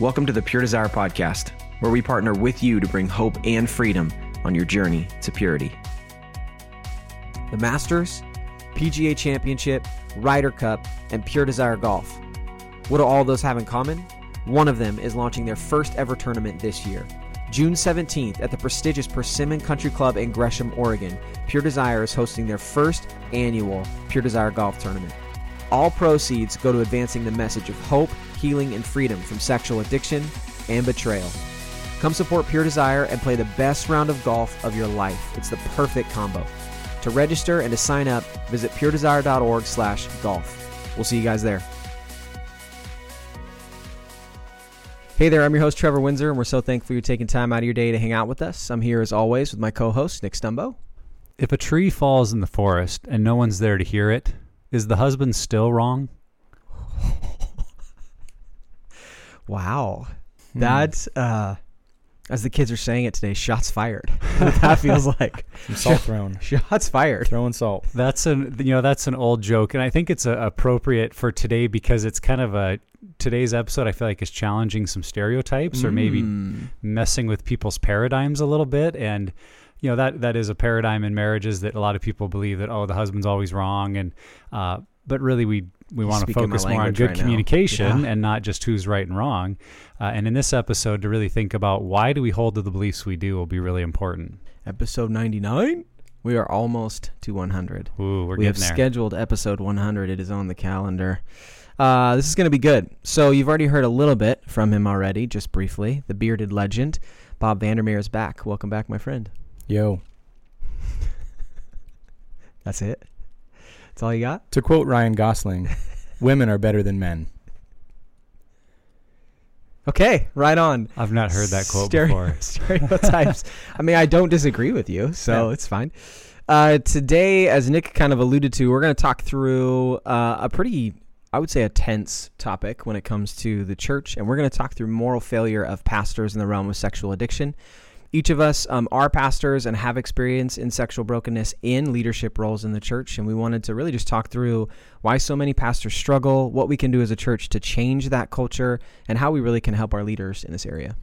Welcome to the Pure Desire Podcast, where we partner with you to bring hope and freedom on your journey to purity. The Masters, PGA Championship, Ryder Cup, and Pure Desire Golf. What do all those have in common? One of them is launching their first ever tournament this year. June 17th at the prestigious Persimmon Country Club in Gresham, Oregon, Pure Desire is hosting their first annual Pure Desire Golf Tournament. All proceeds go to advancing the message of hope, healing, and freedom from sexual addiction and betrayal. Come support Pure Desire and play the best round of golf of your life. It's the perfect combo. To register and to sign up, visit puredesire.org/golf. We'll see you guys there. Hey there, I'm your host, Trevor Windsor, and we're so thankful you're taking time out of your day to hang out with us. I'm here, as always, with my co-host, Nick Stumbo. If a tree falls in the forest and no one's there to hear it, is the husband still wrong? Wow. That's, as the kids are saying it today, shots fired. That feels like. Some salt thrown. Shots fired. Throwing salt. That's an old joke, and I think it's appropriate for today because it's kind of a, today's episode I feel like is challenging some stereotypes or maybe messing with people's paradigms a little bit. And you know, that is a paradigm in marriages that a lot of people believe that, oh, the husband's always wrong. And but really we want to focus more on good communication and not just who's right and wrong. And in this episode, to really think about why do we hold to the beliefs we do will be really important. Episode 99. We are almost to 100. Ooh, we have scheduled episode 100. It is on the calendar. This is going to be good. So you've already heard a little bit from him already, just briefly. The bearded legend, Bob Vandermeer, is back. Welcome back, my friend. Yo. That's it? That's all you got? To quote Ryan Gosling, women are better than men. Okay, right on. I've not heard that quote before. Stereotypes. I mean, I don't disagree with you, so it's fine. Today, as Nick kind of alluded to, we're going to talk through a pretty, I would say, a tense topic when it comes to the church, and we're going to talk through moral failure of pastors in the realm of sexual addiction. Each of us are pastors and have experience in sexual brokenness in leadership roles in the church, and we wanted to really just talk through why so many pastors struggle, what we can do as a church to change that culture, and how we really can help our leaders in this area.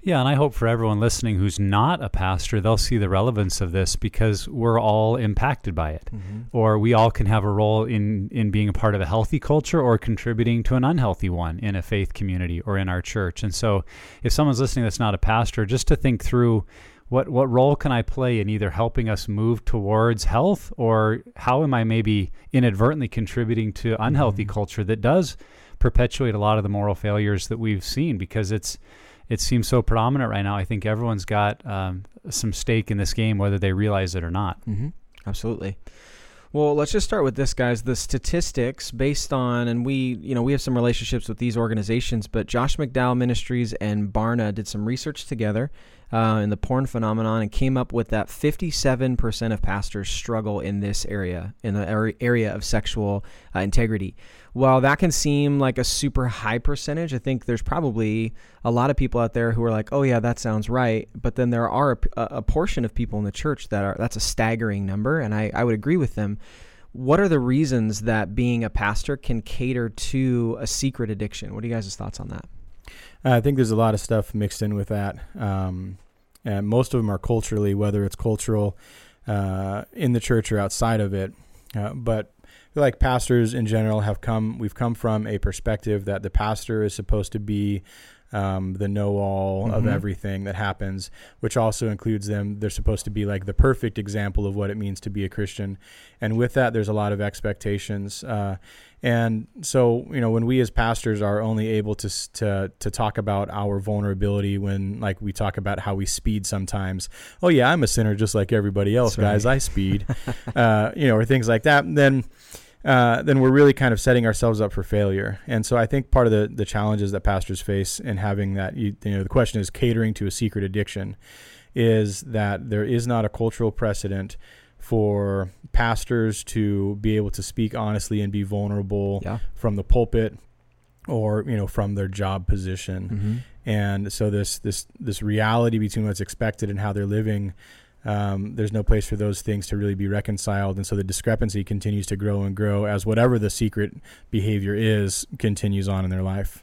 Yeah, and I hope for everyone listening who's not a pastor, they'll see the relevance of this because we're all impacted by it, or we all can have a role in being a part of a healthy culture or contributing to an unhealthy one in a faith community or in our church. And so if someone's listening that's not a pastor, just to think through what role can I play in either helping us move towards health, or how am I maybe inadvertently contributing to unhealthy culture that does perpetuate a lot of the moral failures that we've seen, because it seems so predominant right now. I think everyone's got some stake in this game, whether they realize it or not. Mm-hmm. Absolutely. Well, let's just start with this, guys. The statistics based on, and we have some relationships with these organizations, but Josh McDowell Ministries and Barna did some research together in the porn phenomenon and came up with that 57% of pastors struggle in this area, in the area of sexual integrity. While that can seem like a super high percentage, I think there's probably a lot of people out there who are like, oh yeah, that sounds right. But then there are a portion of people in the church that's a staggering number, and I would agree with them. What are the reasons that being a pastor can cater to a secret addiction? What are you guys' thoughts on that? I think there's a lot of stuff mixed in with that. And most of them are culturally, whether it's cultural in the church or outside of it. But I feel like pastors in general we've come from a perspective that the pastor is supposed to be the know-all of everything that happens, which also includes them. They're supposed to be like the perfect example of what it means to be a Christian. And with that, there's a lot of expectations. And so, you know, when we as pastors are only able to talk about our vulnerability when, like, we talk about how we speed sometimes. Oh, yeah, I'm a sinner just like everybody else, That's guys. Right. I speed, or things like that. And then we're really kind of setting ourselves up for failure. And so I think part of the challenges that pastors face in having that, the question is catering to a secret addiction, is that there is not a cultural precedent for pastors to be able to speak honestly and be vulnerable from the pulpit or, from their job position. And so this reality between what's expected and how they're living, there's no place for those things to really be reconciled. And so the discrepancy continues to grow and grow as whatever the secret behavior is continues on in their life.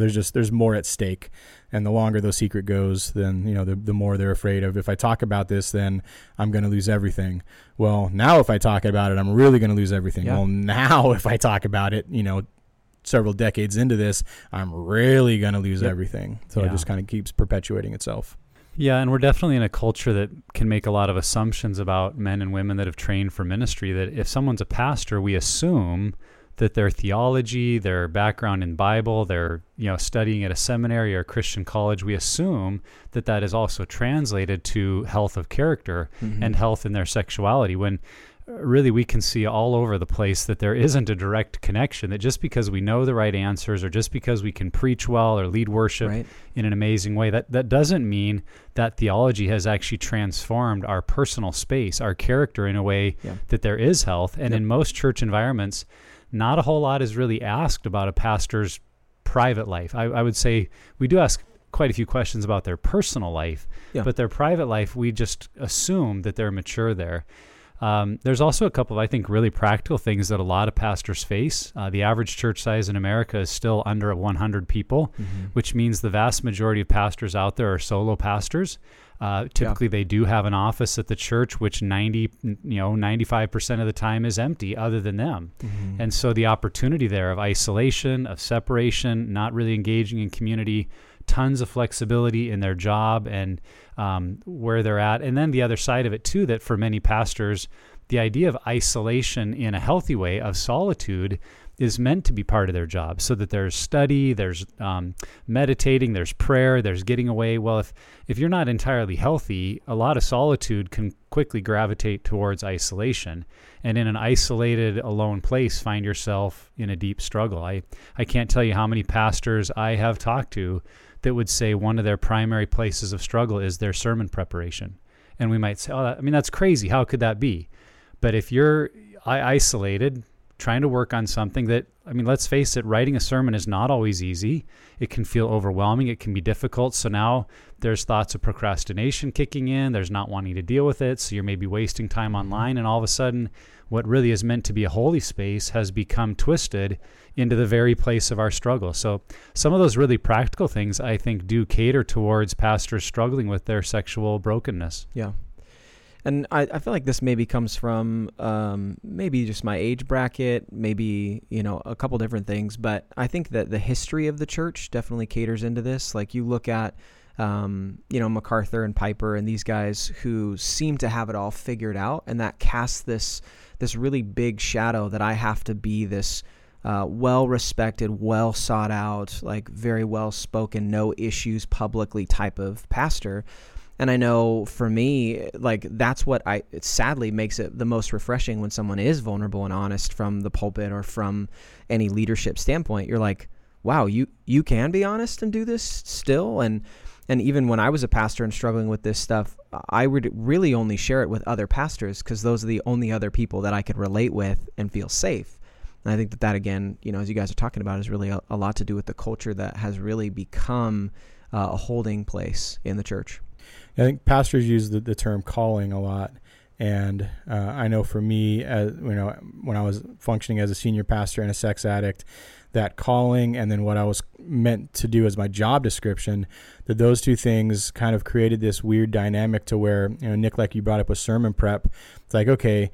There's more at stake, and the longer the secret goes, then the more they're afraid of. If I talk about this, then I'm going to lose everything. Well, now if I talk about it, I'm really going to lose everything. Yeah. Well, now if I talk about it, several decades into this, I'm really going to lose everything. So it just kind of keeps perpetuating itself. Yeah, and we're definitely in a culture that can make a lot of assumptions about men and women that have trained for ministry, that if someone's a pastor, we assume that their theology, their background in Bible, their studying at a seminary or a Christian college, we assume that that is also translated to health of character and health in their sexuality, when really we can see all over the place that there isn't a direct connection, that just because we know the right answers or just because we can preach well or lead worship in an amazing way, that doesn't mean that theology has actually transformed our personal space, our character in a way that there is health. And in most church environments, not a whole lot is really asked about a pastor's private life. I would say we do ask quite a few questions about their personal life, but their private life, we just assume that they're mature there. There's also a couple of, I think, really practical things that a lot of pastors face. The average church size in America is still under 100 people, which means the vast majority of pastors out there are solo pastors. Typically they do have an office at the church, which 95% of the time is empty other than them. And so the opportunity there of isolation, of separation, not really engaging in community, tons of flexibility in their job and where they're at. And then the other side of it too, that for many pastors, the idea of isolation in a healthy way, of solitude, is meant to be part of their job, so that there's study, there's meditating, there's prayer, there's getting away. Well, if you're not entirely healthy, a lot of solitude can quickly gravitate towards isolation. And in an isolated, alone place, find yourself in a deep struggle. I can't tell you how many pastors I have talked to that would say one of their primary places of struggle is their sermon preparation. And we might say, that's crazy. How could that be? But if you're isolated, trying to work on something that, let's face it, writing a sermon is not always easy. It can feel overwhelming. It can be difficult. So now there's thoughts of procrastination kicking in. There's not wanting to deal with it. So you're maybe wasting time online. And all of a sudden, what really is meant to be a holy space has become twisted into the very place of our struggle. So some of those really practical things, I think, do cater towards pastors struggling with their sexual brokenness. Yeah. And I feel like this maybe comes from maybe just my age bracket, maybe, a couple different things. But I think that the history of the church definitely caters into this. Like you look at, MacArthur and Piper and these guys who seem to have it all figured out. And that casts this really big shadow that I have to be this well-respected, well-sought-out, like very well-spoken, no issues publicly type of pastor. And I know for me, like that's what it sadly makes it the most refreshing when someone is vulnerable and honest from the pulpit or from any leadership standpoint. You're like, wow, you can be honest and do this still. And even when I was a pastor and struggling with this stuff, I would really only share it with other pastors because those are the only other people that I could relate with and feel safe. And I think that again, as you guys are talking about, is really a lot to do with the culture that has really become a holding place in the church. I think pastors use the term calling a lot. And I know for me, when I was functioning as a senior pastor and a sex addict, that calling and then what I was meant to do as my job description, that those two things kind of created this weird dynamic to where, Nick, like you brought up with sermon prep, it's like, okay,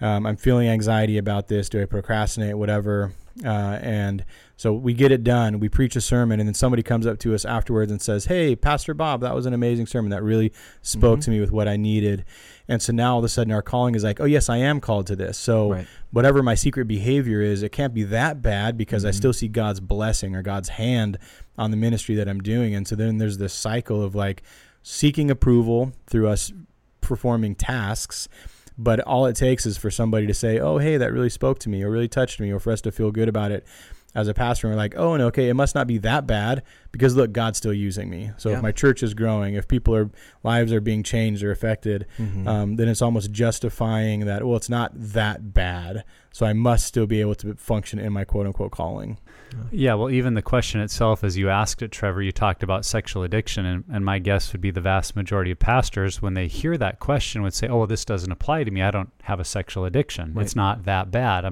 I'm feeling anxiety about this. Do I procrastinate? Whatever. And so we get it done. We preach a sermon, and then somebody comes up to us afterwards and says, "Hey, Pastor Bob, that was an amazing sermon. That really spoke to me with what I needed." And so now all of a sudden our calling is like, "Oh yes, I am called to this." So whatever my secret behavior is, it can't be that bad because I still see God's blessing or God's hand on the ministry that I'm doing. And so then there's this cycle of like seeking approval through us performing tasks. But all it takes is for somebody to say, "Oh, hey, that really spoke to me or really touched me," or for us to feel good about it as a pastor. And we're like, "Oh, and okay, it must not be that bad because look, God's still using me." So if my church is growing, if lives are being changed or affected, then it's almost justifying that, well, it's not that bad. So I must still be able to function in my quote unquote calling. Yeah. Well, even the question itself, as you asked it, Trevor, you talked about sexual addiction, and my guess would be the vast majority of pastors, when they hear that question, would say, "Oh, well, this doesn't apply to me. I don't have a sexual addiction. Right. It's not that bad.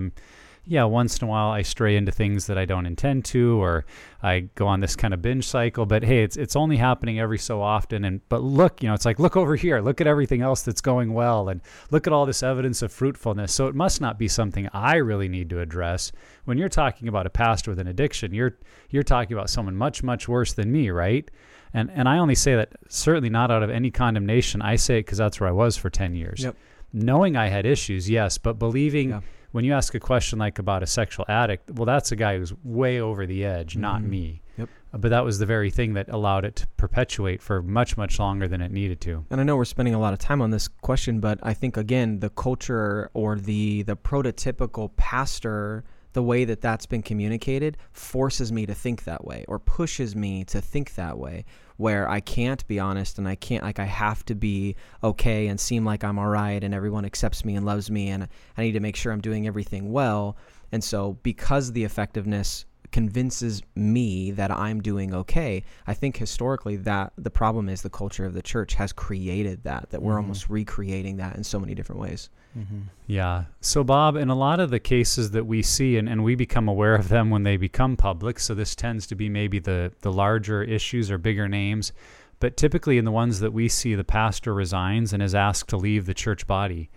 yeah, once in a while I stray into things that I don't intend to, or I go on this kind of binge cycle, but hey, it's only happening every so often. And, but look, you know, it's like, look over here, look at everything else that's going well, and look at all this evidence of fruitfulness. So it must not be something I really need to address. When you're talking about a pastor with an addiction, you're talking about someone much, much worse than me, right? And I only say that certainly not out of any condemnation. I say it because that's where I was for 10 years. Yep. Knowing I had issues, yes, but believing, yeah. When you ask a question like about a sexual addict, well, that's a guy who's way over the edge, mm-hmm. not me. Yep. But that was the very thing that allowed it to perpetuate for much, much longer than it needed to. And I know we're spending a lot of time on this question, but I think, again, the culture or the prototypical pastor, the way that that's been communicated forces me to think that way or pushes me to think that way, where I can't be honest and I can't, like, I have to be okay and seem like I'm all right and everyone accepts me and loves me and I need to make sure I'm doing everything well. And so because the effectiveness convinces me that I'm doing okay, I think historically that the problem is the culture of the church has created that we're mm-hmm. almost recreating that in so many different ways. Mm-hmm. Yeah. So Bob, in a lot of the cases that we see, and we become aware of them when they become public, so this tends to be maybe the larger issues or bigger names, but typically in the ones that we see, the pastor resigns and is asked to leave the church body.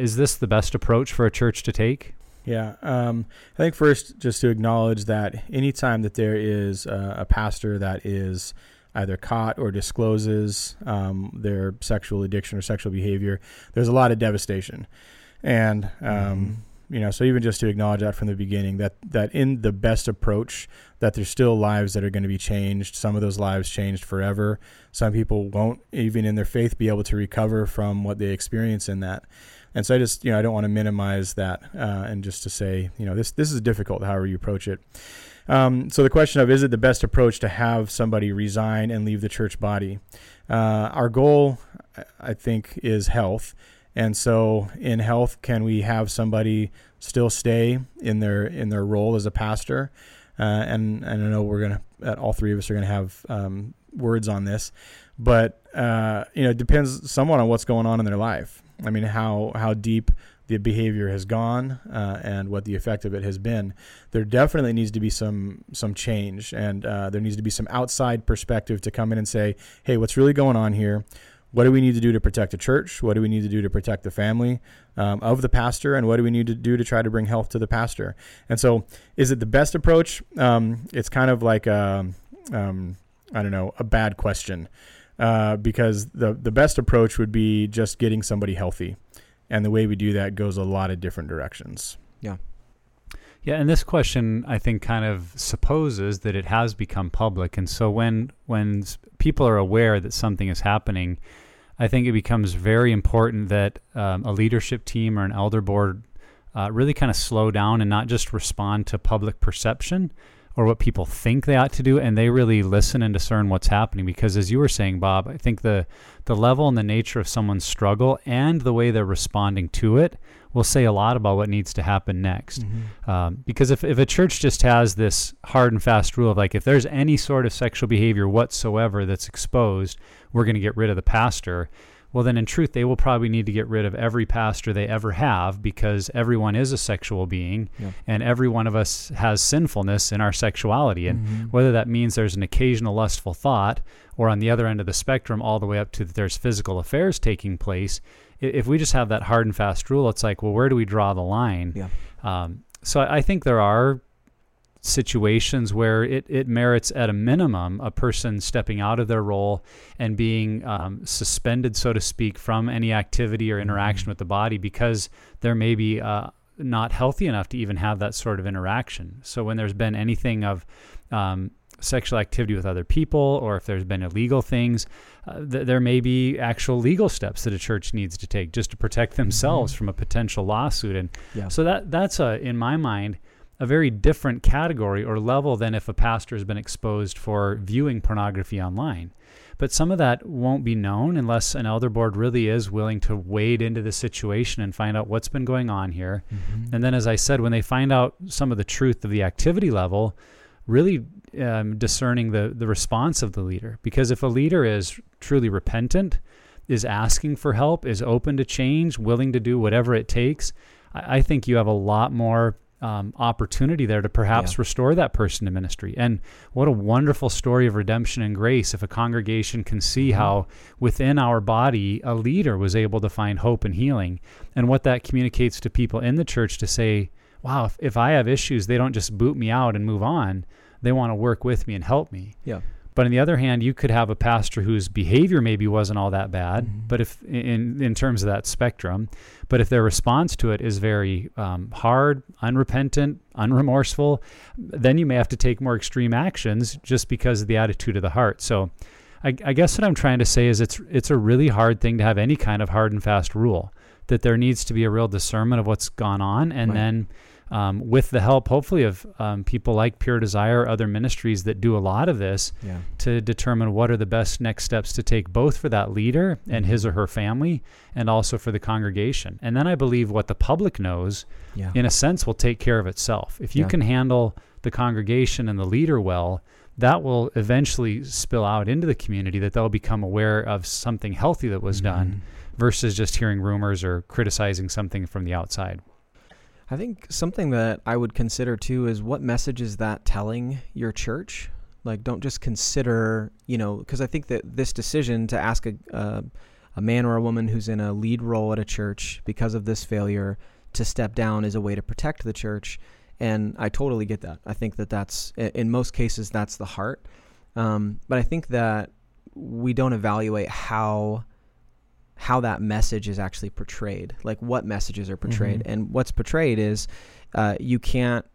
Is this the best approach for a church to take? Yeah. I think first, just to acknowledge that anytime that there is a pastor that is either caught or discloses their sexual addiction or sexual behavior, there's a lot of devastation. And, you know, so even just to acknowledge that from the beginning, that in the best approach, that there's still lives that are going to be changed. Some of those lives changed forever. Some people won't, even in their faith, be able to recover from what they experience in that. And so I just, you know, I don't want to minimize that and just to say, you know, this is difficult, however you approach it. So the question of, is it the best approach to have somebody resign and leave the church body? Our goal, I think, is health. And so in health, can we have somebody still stay in their role as a pastor? And I know all three of us are going to have words on this, but, you know, it depends somewhat on what's going on in their life. I mean, how deep the behavior has gone and what the effect of it has been. There definitely needs to be some change, and there needs to be some outside perspective to come in and say, hey, what's really going on here? What do we need to do to protect the church? What do we need to do to protect the family of the pastor? And what do we need to do to try to bring health to the pastor? And so is it the best approach? It's kind of like, I don't know, a bad question. Because the best approach would be just getting somebody healthy. And the way we do that goes a lot of different directions. Yeah. Yeah. And this question, I think, kind of supposes that it has become public. And so when people are aware that something is happening, I think it becomes very important that a leadership team or an elder board really kind of slow down and not just respond to public perception or what people think they ought to do, and they really listen and discern what's happening. Because as you were saying, Bob, I think the level and the nature of someone's struggle and the way they're responding to it will say a lot about what needs to happen next. Mm-hmm. Because if a church just has this hard and fast rule of like, if there's any sort of sexual behavior whatsoever that's exposed, we're going to get rid of the pastor. Well, then in truth, they will probably need to get rid of every pastor they ever have, because everyone is a sexual being, yeah. and every one of us has sinfulness in our sexuality. And mm-hmm. whether that means there's an occasional lustful thought, or on the other end of the spectrum, all the way up to that there's physical affairs taking place, if we just have that hard and fast rule, it's like, well, where do we draw the line? Yeah. So I think there are situations where it merits at a minimum a person stepping out of their role and being suspended, so to speak, from any activity or interaction mm-hmm. with the body, because they're maybe not healthy enough to even have that sort of interaction. So when there's been anything of sexual activity with other people, or if there's been illegal things, there may be actual legal steps that a church needs to take just to protect themselves mm-hmm. from a potential lawsuit. And yeah. so that's in my mind, a very different category or level than if a pastor has been exposed for viewing pornography online. But some of that won't be known unless an elder board really is willing to wade into the situation and find out what's been going on here. Mm-hmm. And then, as I said, when they find out some of the truth of the activity level, really discerning the response of the leader. Because if a leader is truly repentant, is asking for help, is open to change, willing to do whatever it takes, I think you have a lot more opportunity there to perhaps restore that person to ministry. And what a wonderful story of redemption and grace if a congregation can see how within our body a leader was able to find hope and healing, and what that communicates to people in the church to say, wow, if I have issues, they don't just boot me out and move on. They want to work with me and help me. Yeah. But on the other hand, you could have a pastor whose behavior maybe wasn't all that bad, but if in terms of that spectrum, but if their response to it is very hard, unrepentant, unremorseful, then you may have to take more extreme actions just because of the attitude of the heart. So I guess what I'm trying to say is it's a really hard thing to have any kind of hard and fast rule, that there needs to be a real discernment of what's gone on, and then with the help, hopefully, of people like Pure Desire, other ministries that do a lot of this, to determine what are the best next steps to take, both for that leader and his or her family, and also for the congregation. And then I believe what the public knows, in a sense, will take care of itself. If you can handle the congregation and the leader well, that will eventually spill out into the community, that they'll become aware of something healthy that was done versus just hearing rumors or criticizing something from the outside. I think something that I would consider too is, what message is that telling your church? Like, don't just consider, because I think that this decision to ask a man or a woman who's in a lead role at a church because of this failure to step down is a way to protect the church. And I totally get that. I think that that's, in most cases, that's the heart. But I think that we don't evaluate how that message is actually portrayed, like what messages are portrayed. And what's portrayed is you can't,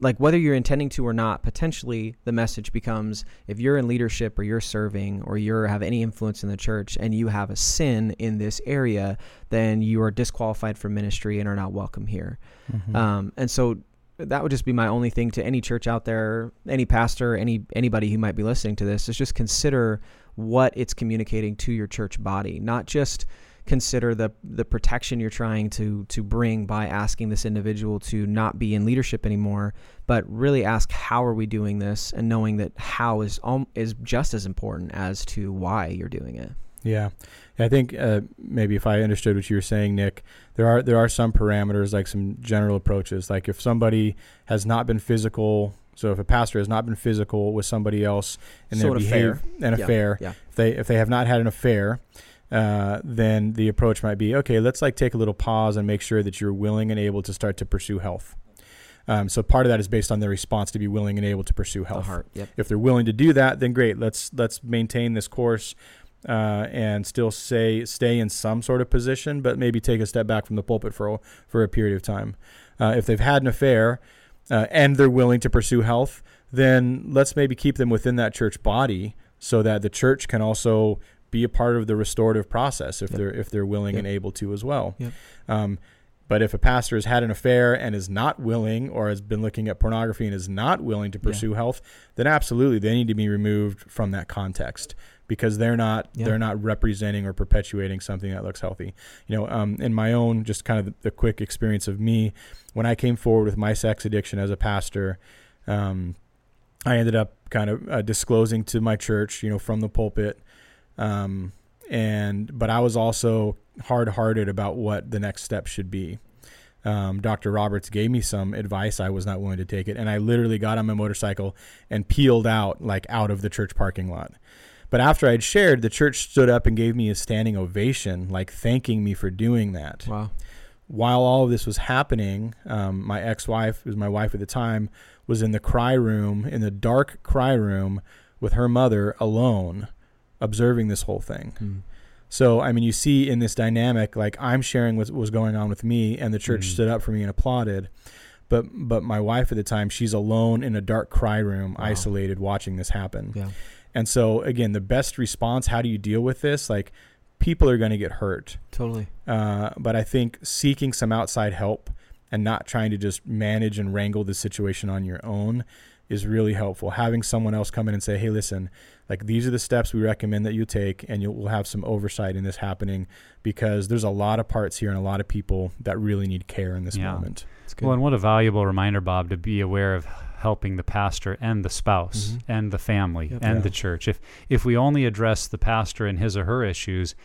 like, whether you're intending to or not, potentially the message becomes, if you're in leadership or you're serving or you have any influence in the church and you have a sin in this area, then you are disqualified for ministry and are not welcome here. And so that would just be my only thing to any church out there, any pastor, anybody who might be listening to this, is just consider what it's communicating to your church body. Not just consider the protection you're trying to bring by asking this individual to not be in leadership anymore, but really ask, how are we doing this? And knowing that how is just as important as to why you're doing it. Yeah. I think maybe if I understood what you were saying, Nick, there are some parameters, like some general approaches. Like if somebody has not been physical, so if a pastor has not been physical with somebody else in their behavior, if they have not had an affair, then the approach might be, okay, let's like take a little pause and make sure that you're willing and able to start to pursue health. So part of that is based on their response to be willing and able to pursue health. The heart, yep. If they're willing to do that, then great. Let's maintain this course. And still stay in some sort of position, but maybe take a step back from the pulpit for a period of time. If they've had an affair and they're willing to pursue health, then let's maybe keep them within that church body so that the church can also be a part of the restorative process if they're willing and able to as well. Yep. But if a pastor has had an affair and is not willing, or has been looking at pornography and is not willing to pursue health, then absolutely they need to be removed from that context, because they're not representing or perpetuating something that looks healthy. In my own, just kind of the quick experience of me, when I came forward with my sex addiction as a pastor, I ended up kind of disclosing to my church, from the pulpit. But I was also hard-hearted about what the next step should be. Dr. Roberts gave me some advice. I was not willing to take it. And I literally got on my motorcycle and peeled out, out of the church parking lot. But after I'd shared, the church stood up and gave me a standing ovation, thanking me for doing that. Wow. While all of this was happening, my ex-wife, who was my wife at the time, was in the cry room, in the dark cry room with her mother alone, observing this whole thing. Mm. So, you see in this dynamic, I'm sharing what was going on with me, and the church stood up for me and applauded. But my wife at the time, she's alone in a dark cry room, isolated, watching this happen. Yeah. And so, again, the best response, how do you deal with this? People are going to get hurt. Totally. But I think seeking some outside help and not trying to just manage and wrangle the situation on your own is really helpful. Having someone else come in and say, hey, listen, these are the steps we recommend that you take, and we'll have some oversight in this happening, because there's a lot of parts here and a lot of people that really need care in this moment. Well, and what a valuable reminder, Bob, to be aware of helping the pastor and the spouse and the family and the church. If we only address the pastor and his or her issues,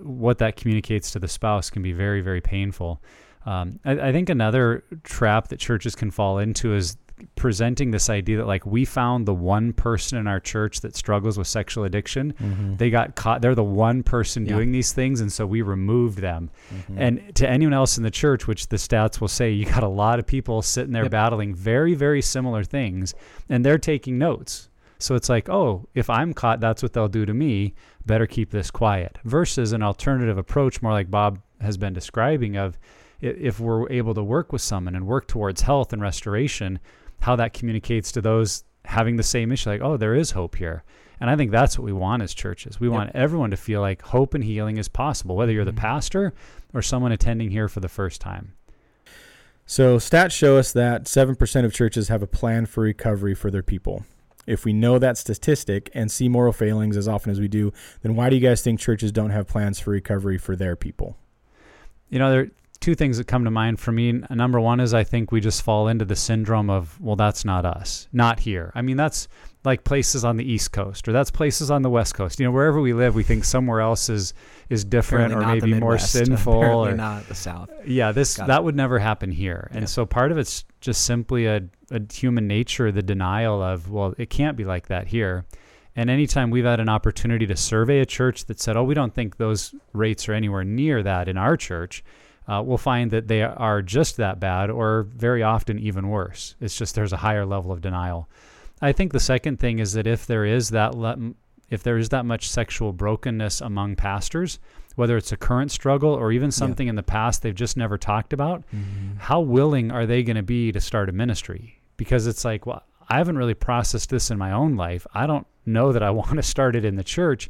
what that communicates to the spouse can be very, very painful. I think another trap that churches can fall into is presenting this idea that, like, we found the one person in our church that struggles with sexual addiction. Mm-hmm. They got caught. They're the one person doing these things. And so we removed them. Mm-hmm. And to anyone else in the church, which the stats will say, you got a lot of people sitting there battling very, very similar things, and they're taking notes. So it's like, oh, if I'm caught, that's what they'll do to me. Better keep this quiet. Versus an alternative approach, more like Bob has been describing, of if we're able to work with someone and work towards health and restoration, how that communicates to those having the same issue, like, oh, there is hope here. And I think that's what we want as churches. We want everyone to feel like hope and healing is possible, whether you're the pastor or someone attending here for the first time. So stats show us that 7% of churches have a plan for recovery for their people. If we know that statistic and see moral failings as often as we do, then why do you guys think churches don't have plans for recovery for their people? You know, there are two things that come to mind for me. Number one is I think we just fall into the syndrome of, well, that's not us, not here. I mean, that's like places on the East Coast, or that's places on the West Coast. You know, wherever we live, we think somewhere else is different, apparently, or maybe Midwest, more sinful. Apparently or not the South. Yeah, that would never happen here. And so part of it's just simply a human nature, the denial of, well, it can't be like that here. And anytime we've had an opportunity to survey a church that said, oh, we don't think those rates are anywhere near that in our church, we'll find that they are just that bad, or very often even worse. It's just there's a higher level of denial. I think the second thing is that if there is that much sexual brokenness among pastors, whether it's a current struggle or even something in the past they've just never talked about, how willing are they going to be to start a ministry? Because it's like, well, I haven't really processed this in my own life. I don't know that I want to start it in the church.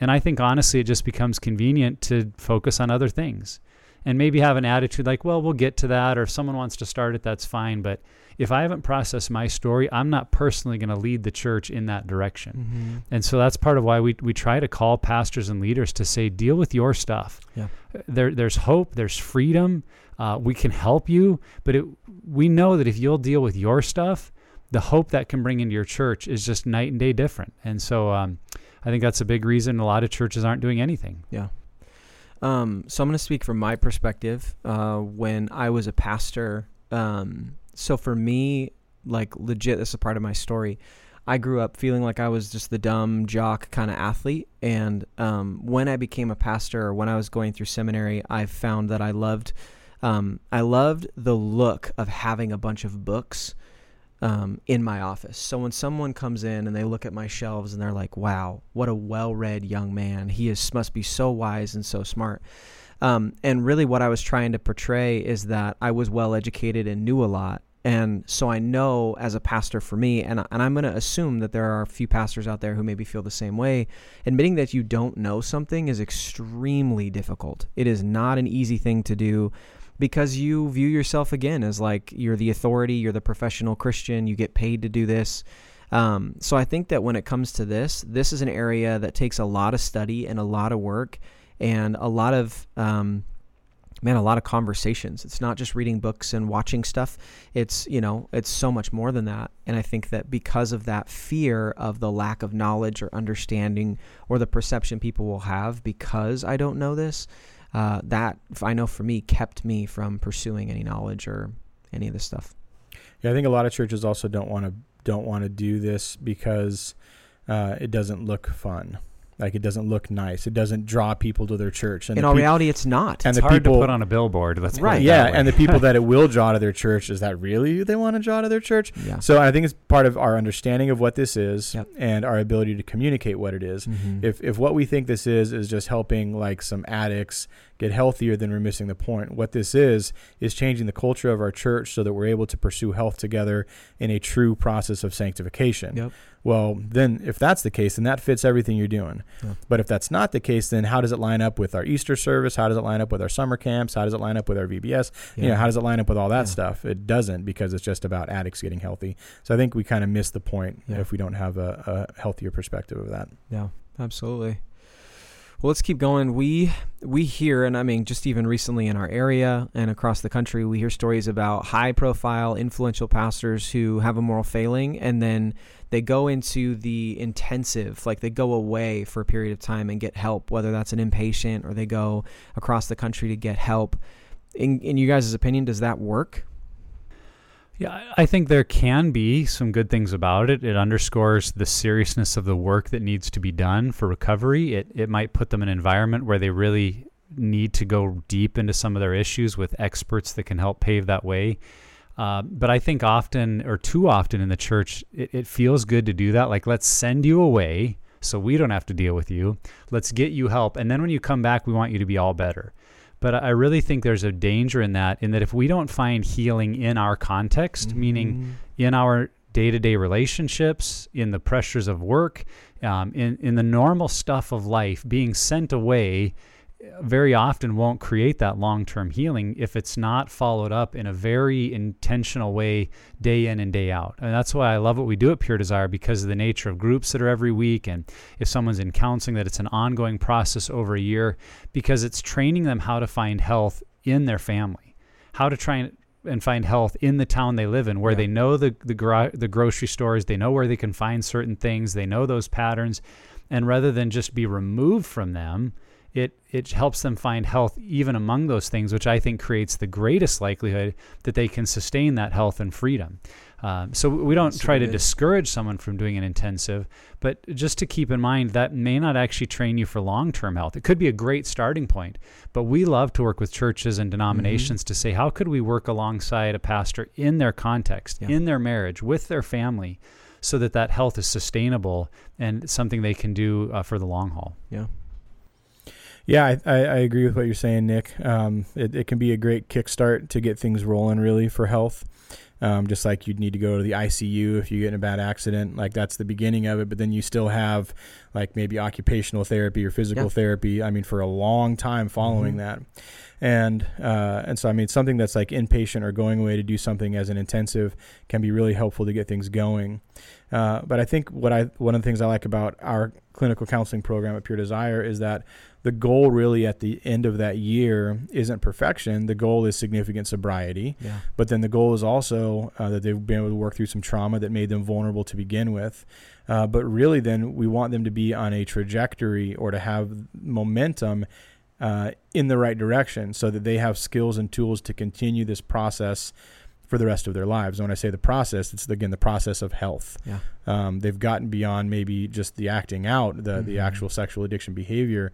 And I think, honestly, it just becomes convenient to focus on other things. And maybe have an attitude like, well, we'll get to that, or if someone wants to start it, that's fine. But if I haven't processed my story, I'm not personally going to lead the church in that direction. Mm-hmm. And so that's part of why we try to call pastors and leaders to say, deal with your stuff. Yeah. There's hope, there's freedom. We can help you. But we know that if you'll deal with your stuff, the hope that can bring into your church is just night and day different. And so I think that's a big reason a lot of churches aren't doing anything. Yeah. So I'm going to speak from my perspective, when I was a pastor. So for me, like, legit, this is part of my story. I grew up feeling like I was just the dumb jock kind of athlete. And, when I became a pastor, or when I was going through seminary, I found that I loved the look of having a bunch of books, in my office. So when someone comes in and they look at my shelves and they're like, wow, what a well-read young man. He must be so wise and so smart. And really what I was trying to portray is that I was well-educated and knew a lot. And so I know, as a pastor, for me, and I'm going to assume that there are a few pastors out there who maybe feel the same way, admitting that you don't know something is extremely difficult. It is not an easy thing to do, because you view yourself, again, as like, you're the authority, you're the professional Christian, you get paid to do this. So I think that when it comes to this is an area that takes a lot of study and a lot of work and a lot of, a lot of conversations. It's not just reading books and watching stuff. It's, you know, it's so much more than that. And I think that because of that fear of the lack of knowledge or understanding, or the perception people will have, because I don't know this, that, I know, for me, kept me from pursuing any knowledge or any of this stuff. Yeah, I think a lot of churches also don't want to do this because it doesn't look fun. Like, it doesn't look nice. It doesn't draw people to their church. And in all reality, it's not. And it's hard to put on a billboard. That's right. Yeah, and the people that it will draw to their church, is that really who they want to draw to their church? Yeah. So I think it's part of our understanding of what this is and our ability to communicate what it is. Mm-hmm. If what we think this is just helping, like, some addicts get healthier, then we're missing the point. What this is changing the culture of our church so that we're able to pursue health together in a true process of sanctification. Yep. Well, then if that's the case, then that fits everything you're doing. Yeah. But if that's not the case, then how does it line up with our Easter service? How does it line up with our summer camps? How does it line up with our VBS? Yeah. You know, how does it line up with all that stuff? It doesn't, because it's just about addicts getting healthy. So I think we kind of miss the point if we don't have a healthier perspective of that. Yeah, absolutely. Well, let's keep going. We hear, and I mean, just even recently in our area and across the country, we hear stories about high-profile, influential pastors who have a moral failing, and then they go into the intensive, like, they go away for a period of time and get help, whether that's an inpatient or they go across the country to get help. In you guys' opinion, does that work? Yeah, I think there can be some good things about it. It underscores the seriousness of the work that needs to be done for recovery. It might put them in an environment where they really need to go deep into some of their issues with experts that can help pave that way. But I think often, or too often in the church, it feels good to do that. Like, let's send you away so we don't have to deal with you. Let's get you help. And then when you come back, we want you to be all better. But I really think there's a danger in that if we don't find healing in our context, mm-hmm. meaning in our day-to-day relationships, in the pressures of work, in the normal stuff of life, being sent away very often won't create that long-term healing if it's not followed up in a very intentional way day in and day out. And that's why I love what we do at Pure Desire, because of the nature of groups that are every week. And if someone's in counseling, that it's an ongoing process over a year, because it's training them how to find health in their family, how to try and find health in the town they live in, where they know the grocery stores, they know where they can find certain things, they know those patterns. And rather than just be removed from them, it helps them find health even among those things, which I think creates the greatest likelihood that they can sustain that health and freedom. So we don't try to discourage someone from doing an intensive, but just to keep in mind that may not actually train you for long-term health. It could be a great starting point, but we love to work with churches and denominations mm-hmm. to say, how could we work alongside a pastor in their context, in their marriage, with their family, so that health is sustainable and something they can do for the long haul. Yeah. Yeah, I agree with what you're saying, Nick. It can be a great kickstart to get things rolling, really, for health. Just like you'd need to go to the ICU if you get in a bad accident, like that's the beginning of it. But then you still have like maybe occupational therapy or physical therapy. I mean, for a long time following that. And so, I mean, something that's like inpatient or going away to do something as an intensive can be really helpful to get things going. But I think one of the things I like about our clinical counseling program at Pure Desire is that the goal really at the end of that year isn't perfection. The goal is significant sobriety. Yeah. But then the goal is also that they've been able to work through some trauma that made them vulnerable to begin with. But really then we want them to be on a trajectory or to have momentum in the right direction so that they have skills and tools to continue this process for the rest of their lives. And when I say the process, it's again, the process of health. Yeah. They've gotten beyond maybe just the acting out, the actual sexual addiction behavior.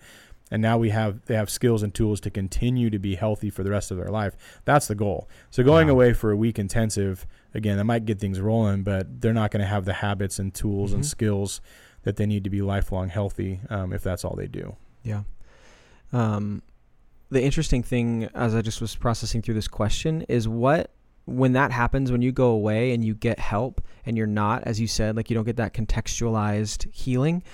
And now they have skills and tools to continue to be healthy for the rest of their life. That's the goal. So going away for a week intensive, again, that might get things rolling, but they're not going to have the habits and tools and skills that they need to be lifelong healthy if that's all they do. Yeah. The interesting thing, as I just was processing through this question, is when that happens, when you go away and you get help and you're not, as you said, like you don't get that contextualized healing,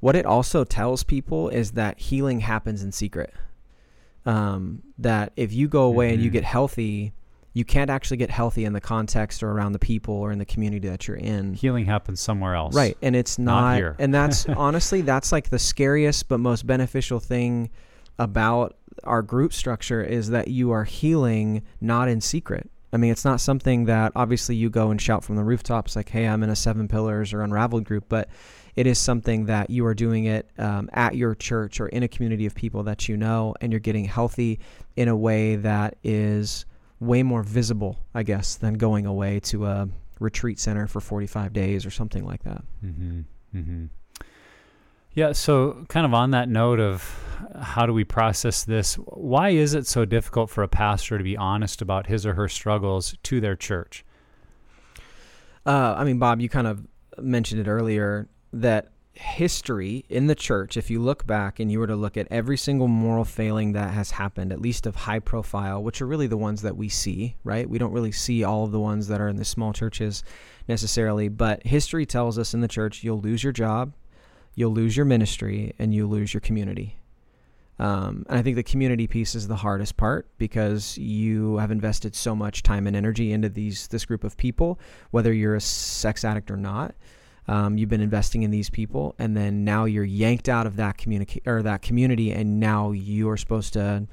what it also tells people is that healing happens in secret. That if you go away and you get healthy, you can't actually get healthy in the context or around the people or in the community that you're in. Healing happens somewhere else. Right. And it's not here. And that's honestly, that's like the scariest but most beneficial thing about our group structure, is that you are healing not in secret. I mean, it's not something that obviously you go and shout from the rooftops like, hey, I'm in a Seven Pillars or Unraveled group, but it is something that you are doing it at your church or in a community of people that you know, and you're getting healthy in a way that is way more visible, I guess, than going away to a retreat center for 45 days or something like that. Mm-hmm. Mm-hmm. Yeah, so kind of on that note of how do we process this, why is it so difficult for a pastor to be honest about his or her struggles to their church? I mean, Bob, you kind of mentioned it earlier, that history in the church, if you look back and you were to look at every single moral failing that has happened, at least of high profile, which are really the ones that we see, right? We don't really see all of the ones that are in the small churches necessarily, but history tells us in the church, you'll lose your job, you'll lose your ministry, and you lose your community. And I think the community piece is the hardest part, because you have invested so much time and energy into this group of people, whether you're a sex addict or not. You've been investing in these people, and then now you're yanked out of that community, and now you're supposed to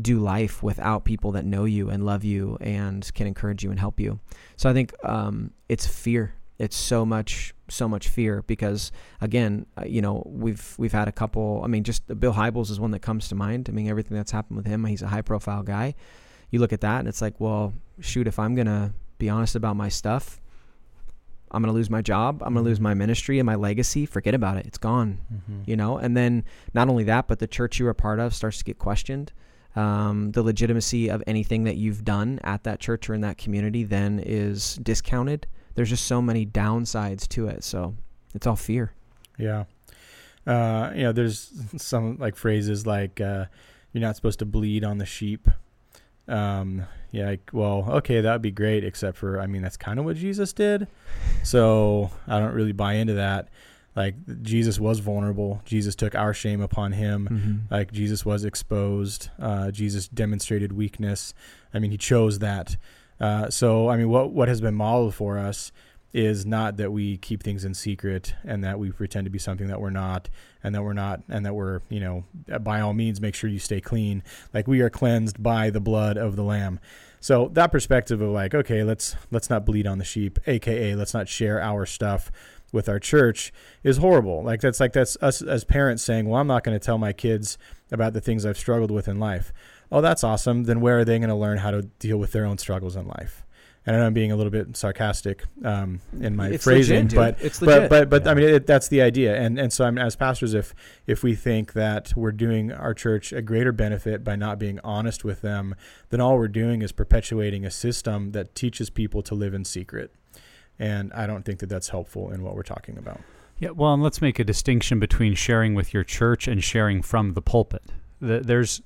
do life without people that know you and love you and can encourage you and help you. So I think it's fear. It's so much fear, because again, you know, we've had a couple, I mean, just Bill Hybels is one that comes to mind. I mean, everything that's happened with him, he's a high profile guy. you look at that and it's like, well, shoot, if I'm going to be honest about my stuff, I'm going to lose my job. I'm going to lose my ministry and my legacy. Forget about it. It's gone, you know? And then not only that, but the church you were a part of starts to get questioned. The legitimacy of anything that you've done at that church or in that community then is discounted. There's just so many downsides to it. So it's all fear. Yeah. You know, there's some like phrases like, you're not supposed to bleed on the sheep. Yeah, like, well, okay, that'd be great, except for, I mean, that's kind of what Jesus did. So I don't really buy into that. Like, Jesus was vulnerable. Jesus took our shame upon him. Like, Jesus was exposed. Jesus demonstrated weakness. I mean, he chose that. So, I mean, what has been modeled for us is not that we keep things in secret and that we pretend to be something that we're not, and that we're not, and that we're, you know, by all means, make sure you stay clean. Like, we are cleansed by the blood of the Lamb. So that perspective of like, okay, let's not bleed on the sheep, AKA let's not share our stuff with our church, is horrible. Like, that's us as parents saying, well, I'm not going to tell my kids about the things I've struggled with in life. Oh, that's awesome. Then where are they going to learn how to deal with their own struggles in life? And I know I'm being a little bit sarcastic in my phrasing, but I mean, that's the idea. And so, I mean, as pastors, if we think that we're doing our church a greater benefit by not being honest with them, then all we're doing is perpetuating a system that teaches people to live in secret. And I don't think that that's helpful in what we're talking about. Yeah, well, and let's make a distinction between sharing with your church and sharing from the pulpit. There's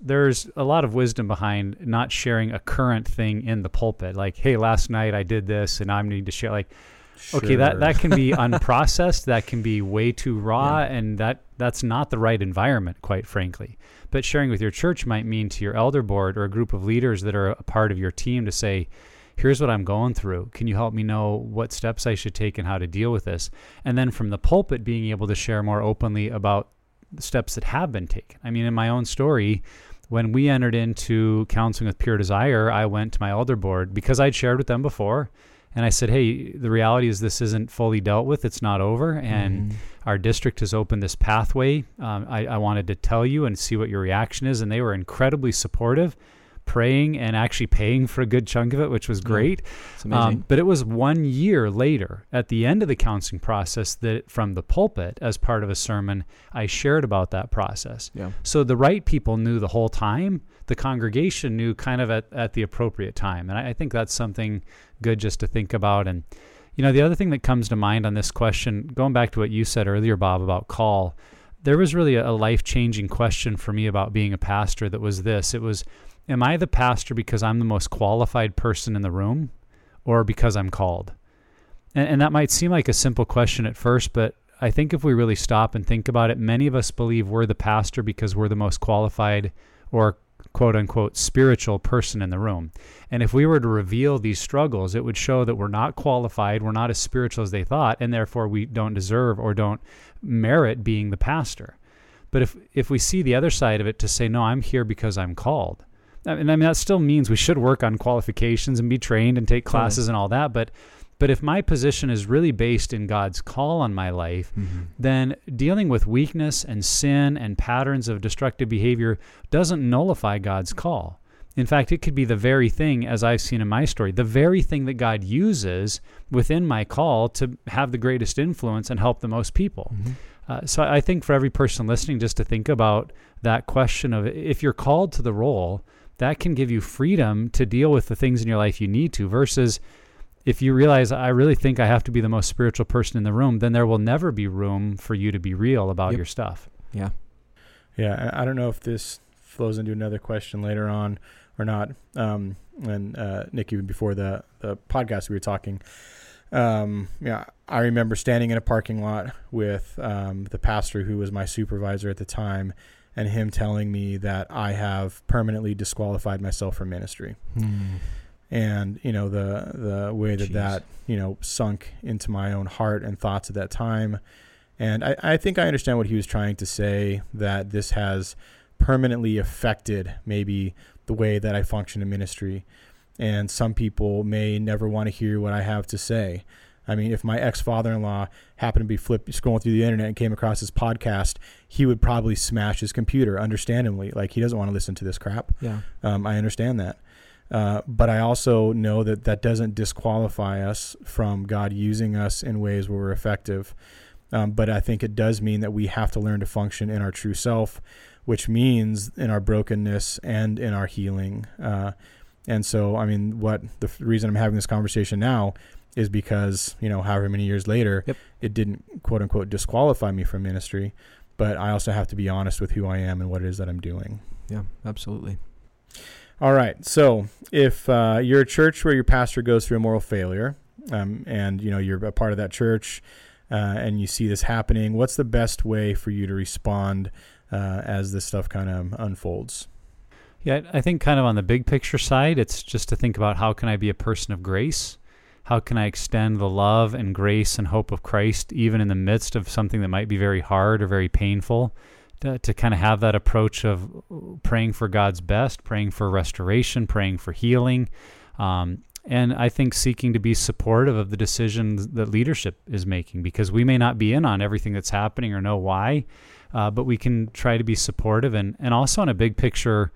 a lot of wisdom behind not sharing a current thing in the pulpit. Like, hey, last night I did this and I need to share. Like, sure. Okay, that can be unprocessed. That can be way too raw. Yeah. And that's not the right environment, quite frankly. But sharing with your church might mean to your elder board or a group of leaders that are a part of your team to say, here's what I'm going through. Can you help me know what steps I should take and how to deal with this? And then from the pulpit, being able to share more openly about the steps that have been taken. I mean, in my own story, when we entered into counseling with Pure Desire, I went to my elder board because I'd shared with them before. And I said, hey, the reality is this isn't fully dealt with. It's not over. And our district has opened this pathway. I wanted to tell you and see what your reaction is. And they were incredibly supportive, praying and actually paying for a good chunk of it, which was great. But it was 1 year later at the end of the counseling process that from the pulpit as part of a sermon, I shared about that process. Yeah. So the right people knew the whole time, the congregation knew kind of at the appropriate time. And I think that's something good just to think about. And, you know, the other thing that comes to mind on this question, going back to what you said earlier, Bob, about call, there was really a life-changing question for me about being a pastor that was this. It was, am I the pastor because I'm the most qualified person in the room or because I'm called? And that might seem like a simple question at first, but I think if we really stop and think about it, many of us believe we're the pastor because we're the most qualified or quote unquote spiritual person in the room. And if we were to reveal these struggles, it would show that we're not qualified, we're not as spiritual as they thought, and therefore we don't deserve or don't merit being the pastor. But if we see the other side of it to say, no, I'm here because I'm called. And I mean, that still means we should work on qualifications and be trained and take classes and all that. But if my position is really based in God's call on my life, then dealing with weakness and sin and patterns of destructive behavior doesn't nullify God's call. In fact, it could be the very thing, as I've seen in my story, the very thing that God uses within my call to have the greatest influence and help the most people. So I think for every person listening, just to think about that question of if you're called to the role, that can give you freedom to deal with the things in your life you need to, versus if you realize, I really think I have to be the most spiritual person in the room, then there will never be room for you to be real about your stuff. Yeah. Yeah. I don't know if this flows into another question later on or not. And Nick, even before the podcast, we were talking, I remember standing in a parking lot with the pastor who was my supervisor at the time, and him telling me that I have permanently disqualified myself from ministry. And, you know, the way that you know, sunk into my own heart and thoughts at that time. And I think I understand what he was trying to say, that this has permanently affected maybe the way that I function in ministry. And some people may never want to hear what I have to say. I mean, if my ex-father-in-law happened to be scrolling through the internet and came across his podcast, he would probably smash his computer, understandably. Like, he doesn't want to listen to this crap. Yeah. I understand that. But I also know that that doesn't disqualify us from God using us in ways where we're effective. But I think it does mean that we have to learn to function in our true self, which means in our brokenness and in our healing. And so, I mean, the reason I'm having this conversation now is because, you know, however many years later, it didn't, quote unquote, disqualify me from ministry, but I also have to be honest with who I am and what it is that I'm doing. Yeah, absolutely. All right. So if you're a church where your pastor goes through a moral failure, and, you know, you're a part of that church, and you see this happening, what's the best way for you to respond as this stuff kind of unfolds? Yeah, I think kind of on the big picture side, it's just to think about how can I be a person of grace? How can I extend the love and grace and hope of Christ even in the midst of something that might be very hard or very painful? To kind of have that approach of praying for God's best, praying for restoration, praying for healing, and I think seeking to be supportive of the decisions that leadership is making, because we may not be in on everything that's happening or know why, but we can try to be supportive. And also on a big picture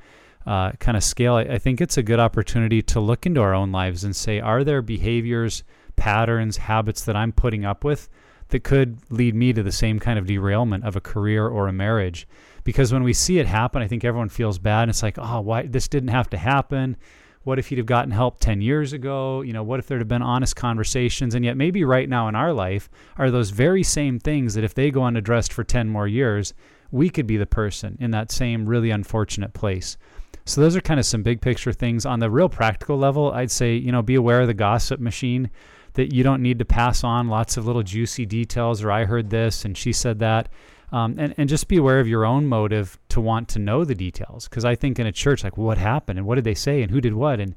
kind of scale, I think it's a good opportunity to look into our own lives and say, are there behaviors, patterns, habits that I'm putting up with that could lead me to the same kind of derailment of a career or a marriage? Because when we see it happen, I think everyone feels bad. And it's like, oh, why this didn't have to happen? What if he'd have gotten help 10 years ago? You know, what if there'd have been honest conversations? And yet maybe right now in our life are those very same things that if they go unaddressed for 10 more years, we could be the person in that same really unfortunate place. So those are kind of some big picture things. On the real practical level, I'd say, you know, be aware of the gossip machine, that you don't need to pass on lots of little juicy details or I heard this and she said that. And just be aware of your own motive to want to know the details. Because I think in a church, like what happened and what did they say and who did what? And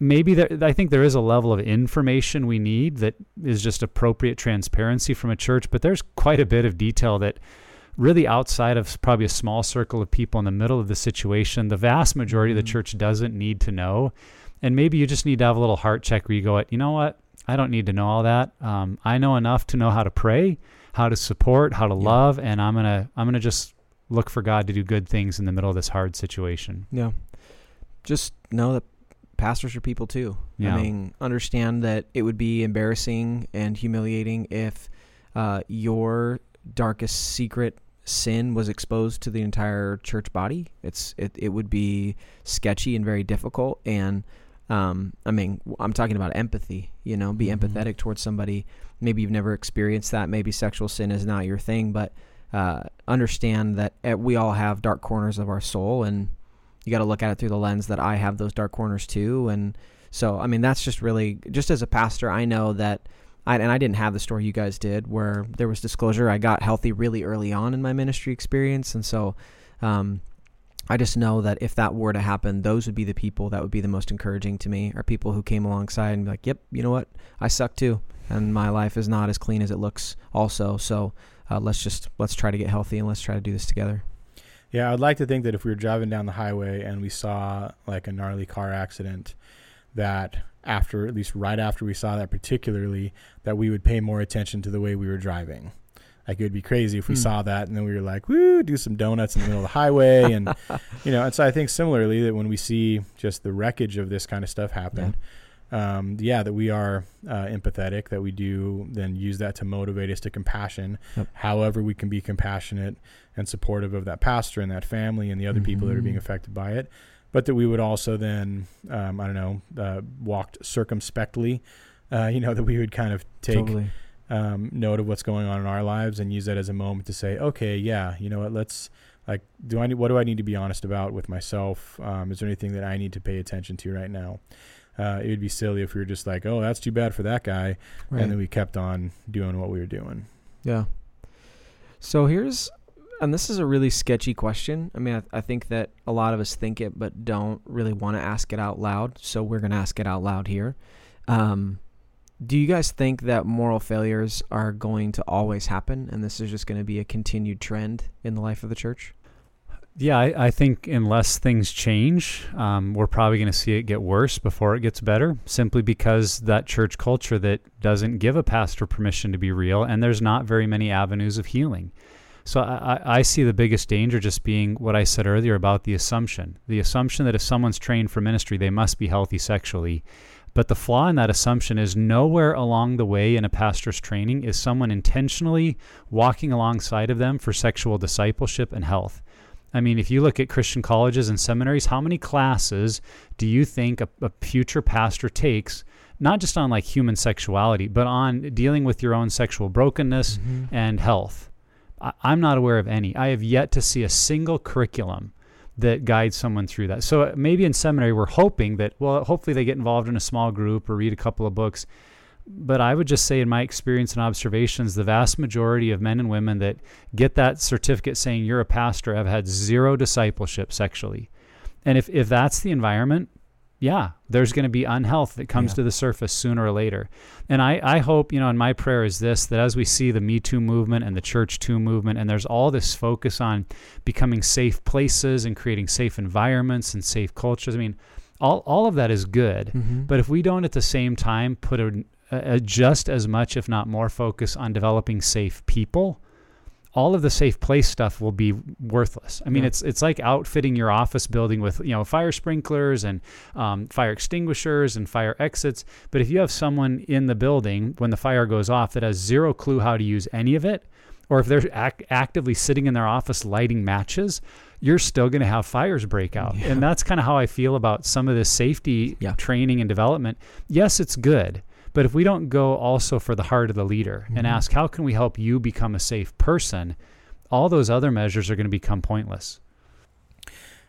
maybe I think there is a level of information we need that is just appropriate transparency from a church. But there's quite a bit of detail that really outside of probably a small circle of people in the middle of the situation, the vast majority of the church doesn't need to know. And maybe you just need to have a little heart check where you go, you know what? I don't need to know all that. I know enough to know how to pray, how to support, how to love, and I'm gonna just look for God to do good things in the middle of this hard situation. Yeah, just know that pastors are people too. Yeah. I mean, understand that it would be embarrassing and humiliating if your darkest secret sin was exposed to the entire church body. It would be sketchy and very difficult. And I mean, I'm talking about empathy, you know, be empathetic towards somebody. Maybe you've never experienced that. Maybe sexual sin is not your thing, but understand that we all have dark corners of our soul, and you got to look at it through the lens that I have those dark corners too. And so, I mean, that's just really, just as a pastor, I know that, I didn't have the story you guys did where there was disclosure. I got healthy really early on in my ministry experience. And so, I just know that if that were to happen, those would be the people that would be the most encouraging to me, are people who came alongside and be like, yep, you know what? I suck too. And my life is not as clean as it looks also. So let's try to get healthy and let's try to do this together. Yeah, I'd like to think that if we were driving down the highway and we saw like a gnarly car accident, that after, at least right after we saw that particularly, that we would pay more attention to the way we were driving. Like it would be crazy if we saw that and then we were like, woo, do some donuts in the middle of the highway. And, you know, and so I think similarly that when we see just the wreckage of this kind of stuff happen, that we are empathetic, that we do then use that to motivate us to compassion. Yep. However, we can be compassionate and supportive of that pastor and that family and the other people that are being affected by it. But that we would also then, walked circumspectly, that we would kind of take... Totally. Note of what's going on in our lives and use that as a moment to say, okay, yeah, you know what, let's like, what do I need to be honest about with myself? Is there anything that I need to pay attention to right now? It would be silly if we were just like, oh, that's too bad for that guy. Right. And then we kept on doing what we were doing. Yeah. So and this is a really sketchy question. I mean, I think that a lot of us think it, but don't really want to ask it out loud. So we're going to ask it out loud here. Do you guys think that moral failures are going to always happen, and this is just going to be a continued trend in the life of the church? Yeah, I think unless things change, we're probably going to see it get worse before it gets better, simply because that church culture that doesn't give a pastor permission to be real, and there's not very many avenues of healing. So I see the biggest danger just being what I said earlier about the assumption that if someone's trained for ministry, they must be healthy sexually. But the flaw in that assumption is nowhere along the way in a pastor's training is someone intentionally walking alongside of them for sexual discipleship and health. I mean, if you look at Christian colleges and seminaries, how many classes do you think a future pastor takes, not just on like human sexuality, but on dealing with your own sexual brokenness mm-hmm. and health? I'm not aware of any. I have yet to see a single curriculum that guides someone through that. So maybe in seminary, we're hoping that, well, hopefully they get involved in a small group or read a couple of books. But I would just say in my experience and observations, the vast majority of men and women that get that certificate saying you're a pastor have had zero discipleship sexually. And if that's the environment, yeah, there's going to be unhealth that comes to the surface sooner or later. And I hope, and my prayer is this, that as we see the Me Too movement and the Church Too movement, and there's all this focus on becoming safe places and creating safe environments and safe cultures. I mean, all of that is good. Mm-hmm. But if we don't at the same time put just as much, if not more, focus on developing safe people, all of the safe place stuff will be worthless. I mean, it's like outfitting your office building with, fire sprinklers and fire extinguishers and fire exits. But if you have someone in the building when the fire goes off that has zero clue how to use any of it, or if they're actively sitting in their office lighting matches, you're still going to have fires break out. Yeah. And that's kind of how I feel about some of this safety training and development. Yes, it's good. But if we don't go also for the heart of the leader mm-hmm. and ask, how can we help you become a safe person? All those other measures are going to become pointless.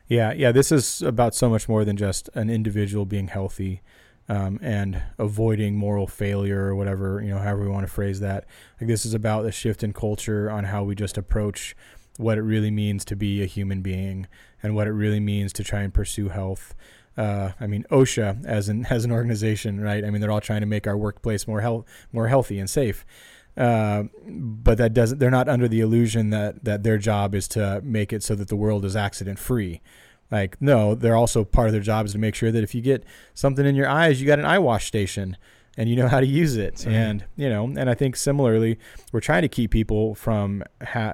Yeah. This is about so much more than just an individual being healthy and avoiding moral failure or whatever, however we want to phrase that. Like, this is about the shift in culture on how we just approach what it really means to be a human being and what it really means to try and pursue health. OSHA as an organization, right? I mean, they're all trying to make our workplace more healthy and safe. But that doesn't, they're not under the illusion that their job is to make it so that the world is accident free. Like, no, they're also, part of their job is to make sure that if you get something in your eyes, you got an eye wash station and you know how to use it. That's right. And I think similarly, we're trying to keep people from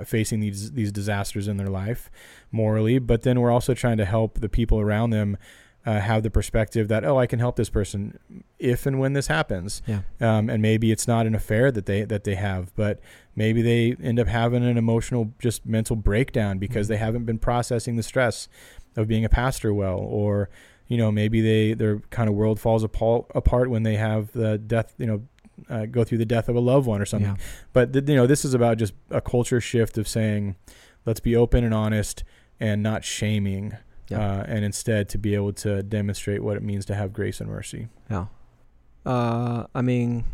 facing these disasters in their life morally, but then we're also trying to help the people around them have the perspective that, I can help this person if and when this happens. Yeah. And maybe it's not an affair that they have, but maybe they end up having an emotional, just mental breakdown because mm-hmm. they haven't been processing the stress of being a pastor well, or, maybe their kind of world falls apart when they have the death, go through the death of a loved one or something. Yeah. But, this is about just a culture shift of saying, let's be open and honest and not shaming. Yeah. And instead to be able to demonstrate what it means to have grace and mercy. Yeah. I don't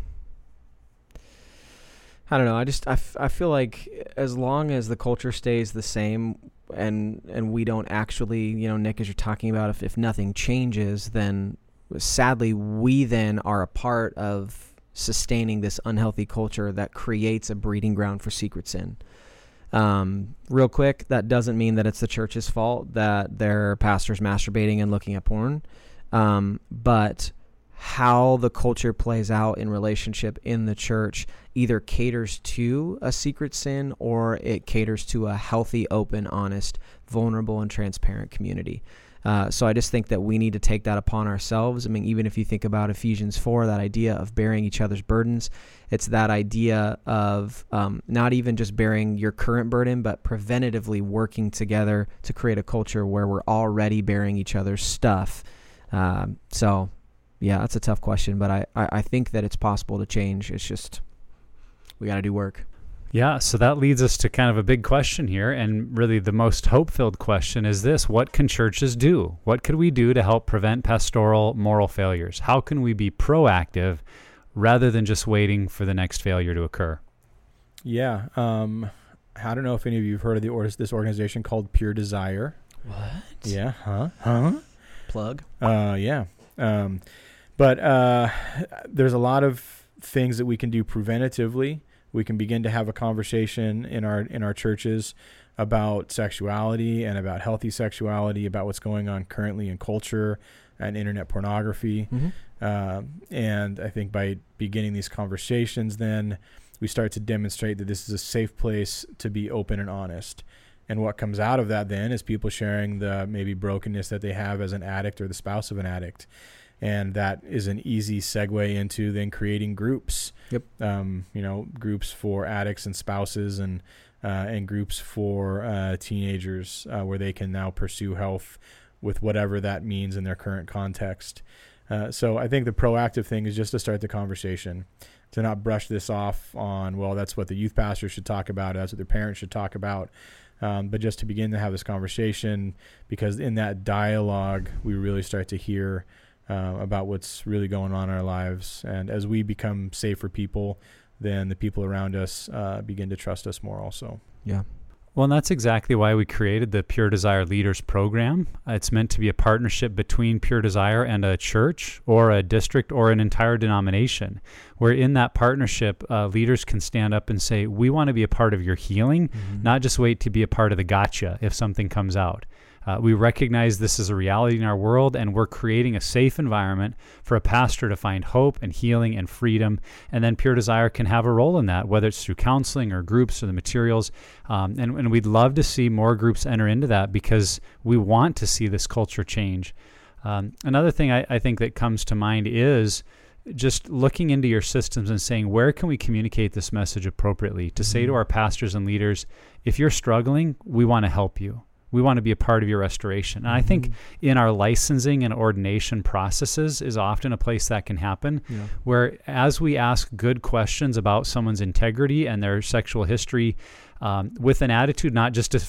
know. I feel like as long as the culture stays the same and we don't actually, Nick, as you're talking about, if nothing changes, then sadly we then are a part of sustaining this unhealthy culture that creates a breeding ground for secret sin. Real quick, that doesn't mean that it's the church's fault that their pastor's masturbating and looking at porn. But how the culture plays out in relationship in the church either caters to a secret sin or it caters to a healthy, open, honest, vulnerable, and transparent community. So I just think that we need to take that upon ourselves. I mean, even if you think about Ephesians 4, that idea of bearing each other's burdens, it's that idea of not even just bearing your current burden, but preventatively working together to create a culture where we're already bearing each other's stuff. That's a tough question, but I think that it's possible to change. It's just we got to do work. Yeah, so that leads us to kind of a big question here, and really the most hope-filled question is this: what can churches do? What could we do to help prevent pastoral moral failures? How can we be proactive rather than just waiting for the next failure to occur? Yeah, I don't know if any of you have heard of this organization called Pure Desire. What? Yeah, huh? Plug. But there's a lot of things that we can do preventatively. We can begin to have a conversation in our churches about sexuality and about healthy sexuality, about what's going on currently in culture and internet pornography. Mm-hmm. And I think by beginning these conversations, then we start to demonstrate that this is a safe place to be open and honest. And what comes out of that then is people sharing the maybe brokenness that they have as an addict or the spouse of an addict. And that is an easy segue into then creating groups. Yep. Groups for addicts and spouses, and groups for teenagers where they can now pursue health with whatever that means in their current context. So I think the proactive thing is just to start the conversation, to not brush this off on, well, that's what the youth pastor should talk about, that's what their parents should talk about. But just to begin to have this conversation, because in that dialogue, we really start to hear about what's really going on in our lives. And as we become safer people, then the people around us begin to trust us more also. Yeah. Well, and that's exactly why we created the Pure Desire Leaders Program. It's meant to be a partnership between Pure Desire and a church or a district or an entire denomination, where in that partnership, leaders can stand up and say, we want to be a part of your healing, not just wait to be a part of the gotcha if something comes out. We recognize this is a reality in our world, and we're creating a safe environment for a pastor to find hope and healing and freedom. And then Pure Desire can have a role in that, whether it's through counseling or groups or the materials. And we'd love to see more groups enter into that, because we want to see this culture change. Another thing I think that comes to mind is just looking into your systems and saying, where can we communicate this message appropriately? To say to our pastors and leaders, if you're struggling, we want to help you. We want to be a part of your restoration. And I think in our licensing and ordination processes is often a place that can happen, where as we ask good questions about someone's integrity and their sexual history, with an attitude not just to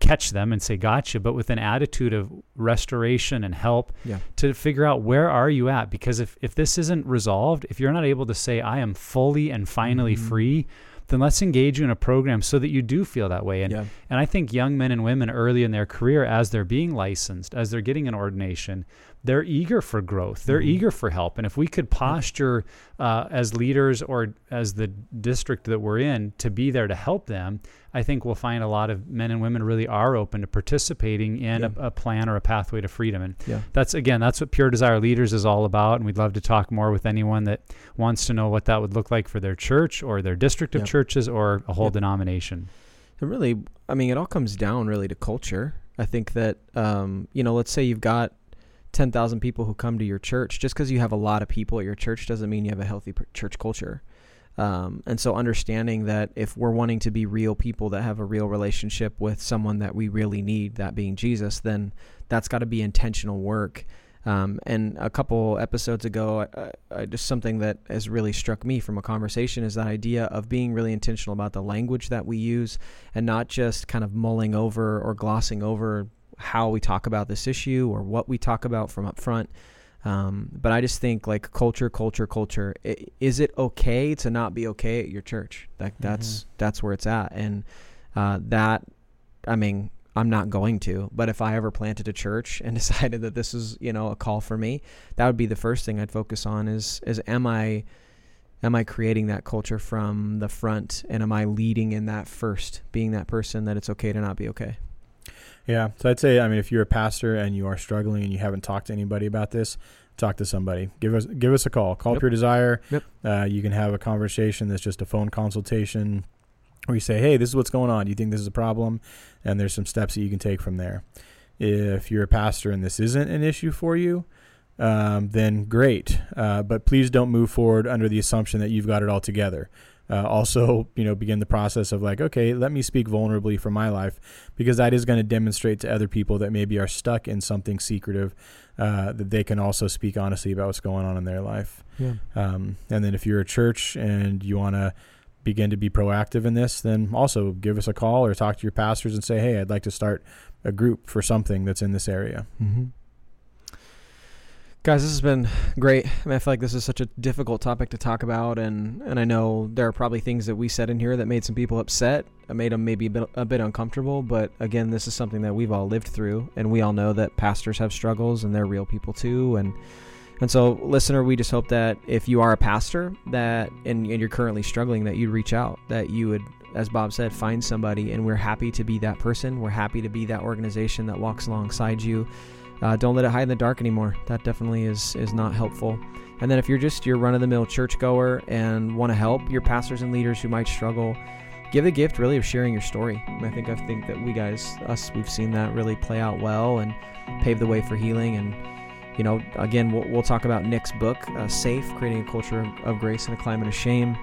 catch them and say gotcha, but with an attitude of restoration and help to figure out where are you at. Because if this isn't resolved, if you're not able to say I am fully and finally free, then let's engage you in a program so that you do feel that way. And I think young men and women early in their career, as they're being licensed, as they're getting an ordination, they're eager for growth. They're eager for help. And if we could posture as leaders or as the district that we're in to be there to help them, I think we'll find a lot of men and women really are open to participating in a plan or a pathway to freedom. And that's what Pure Desire Leaders is all about. And we'd love to talk more with anyone that wants to know what that would look like for their church or their district of churches or a whole denomination. And really, it all comes down really to culture. I think that, let's say you've got 10,000 people who come to your church. Just because you have a lot of people at your church doesn't mean you have a healthy church culture. And so understanding that if we're wanting to be real people that have a real relationship with someone that we really need, that being Jesus, then that's got to be intentional work. And a couple episodes ago, I just something that has really struck me from a conversation is that idea of being really intentional about the language that we use and not just kind of mulling over or glossing over how we talk about this issue or what we talk about from up front. But I just think like culture. Is it okay to not be okay at your church? That's where it's at. And I'm not going to, but if I ever planted a church and decided that this is, a call for me, that would be the first thing I'd focus on is am I creating that culture from the front, and am I leading in that first, being that person that it's okay to not be okay? Yeah. So I'd say, if you're a pastor and you are struggling and you haven't talked to anybody about this, talk to somebody. Give us a call. Call Pure Desire. You can have a conversation that's just a phone consultation where you say, hey, this is what's going on. Do you think this is a problem? And there's some steps that you can take from there. If you're a pastor and this isn't an issue for you, then great. But please don't move forward under the assumption that you've got it all together. Begin the process of like, okay, let me speak vulnerably for my life, because that is going to demonstrate to other people that maybe are stuck in something secretive that they can also speak honestly about what's going on in their life. Yeah. And then if you're a church and you want to begin to be proactive in this, then also give us a call or talk to your pastors and say, hey, I'd like to start a group for something that's in this area. Mm-hmm. Guys, this has been great. I feel like this is such a difficult topic to talk about, and I know there are probably things that we said in here that made some people upset, made them maybe a bit uncomfortable, but again, this is something that we've all lived through, and we all know that pastors have struggles, and they're real people too, and so, listener, we just hope that if you are a pastor that and you're currently struggling, that you'd reach out, that you would, as Bob said, find somebody, and we're happy to be that person. We're happy to be that organization that walks alongside you. Don't let it hide in the dark anymore. That definitely is not helpful. And then if you're just your run-of-the-mill churchgoer and want to help your pastors and leaders who might struggle, give the gift really of sharing your story. I think that we've seen that really play out well and pave the way for healing. And, you know, again, we'll talk about Nick's book, Safe, Creating a Culture of Grace in a Climate of Shame.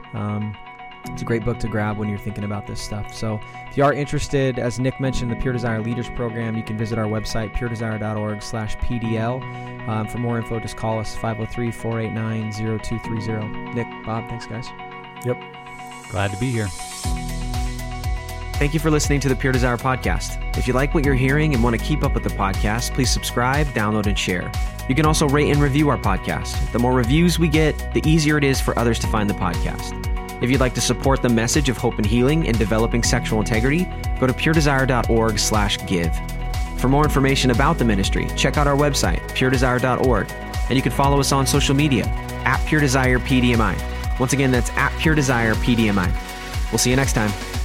It's a great book to grab when you're thinking about this stuff. So if you are interested, as Nick mentioned, the Pure Desire Leaders Program, you can visit our website, puredesire.org/PDL. For more info, just call us 503-489-0230. Nick, Bob, thanks, guys. Yep. Glad to be here. Thank you for listening to the Pure Desire Podcast. If you like what you're hearing and want to keep up with the podcast, please subscribe, download, and share. You can also rate and review our podcast. The more reviews we get, the easier it is for others to find the podcast. If you'd like to support the message of hope and healing and developing sexual integrity, go to puredesire.org/give. For more information about the ministry, check out our website, puredesire.org, and you can follow us on social media, @PureDesirePDMI. Once again, that's @PureDesirePDMI. We'll see you next time.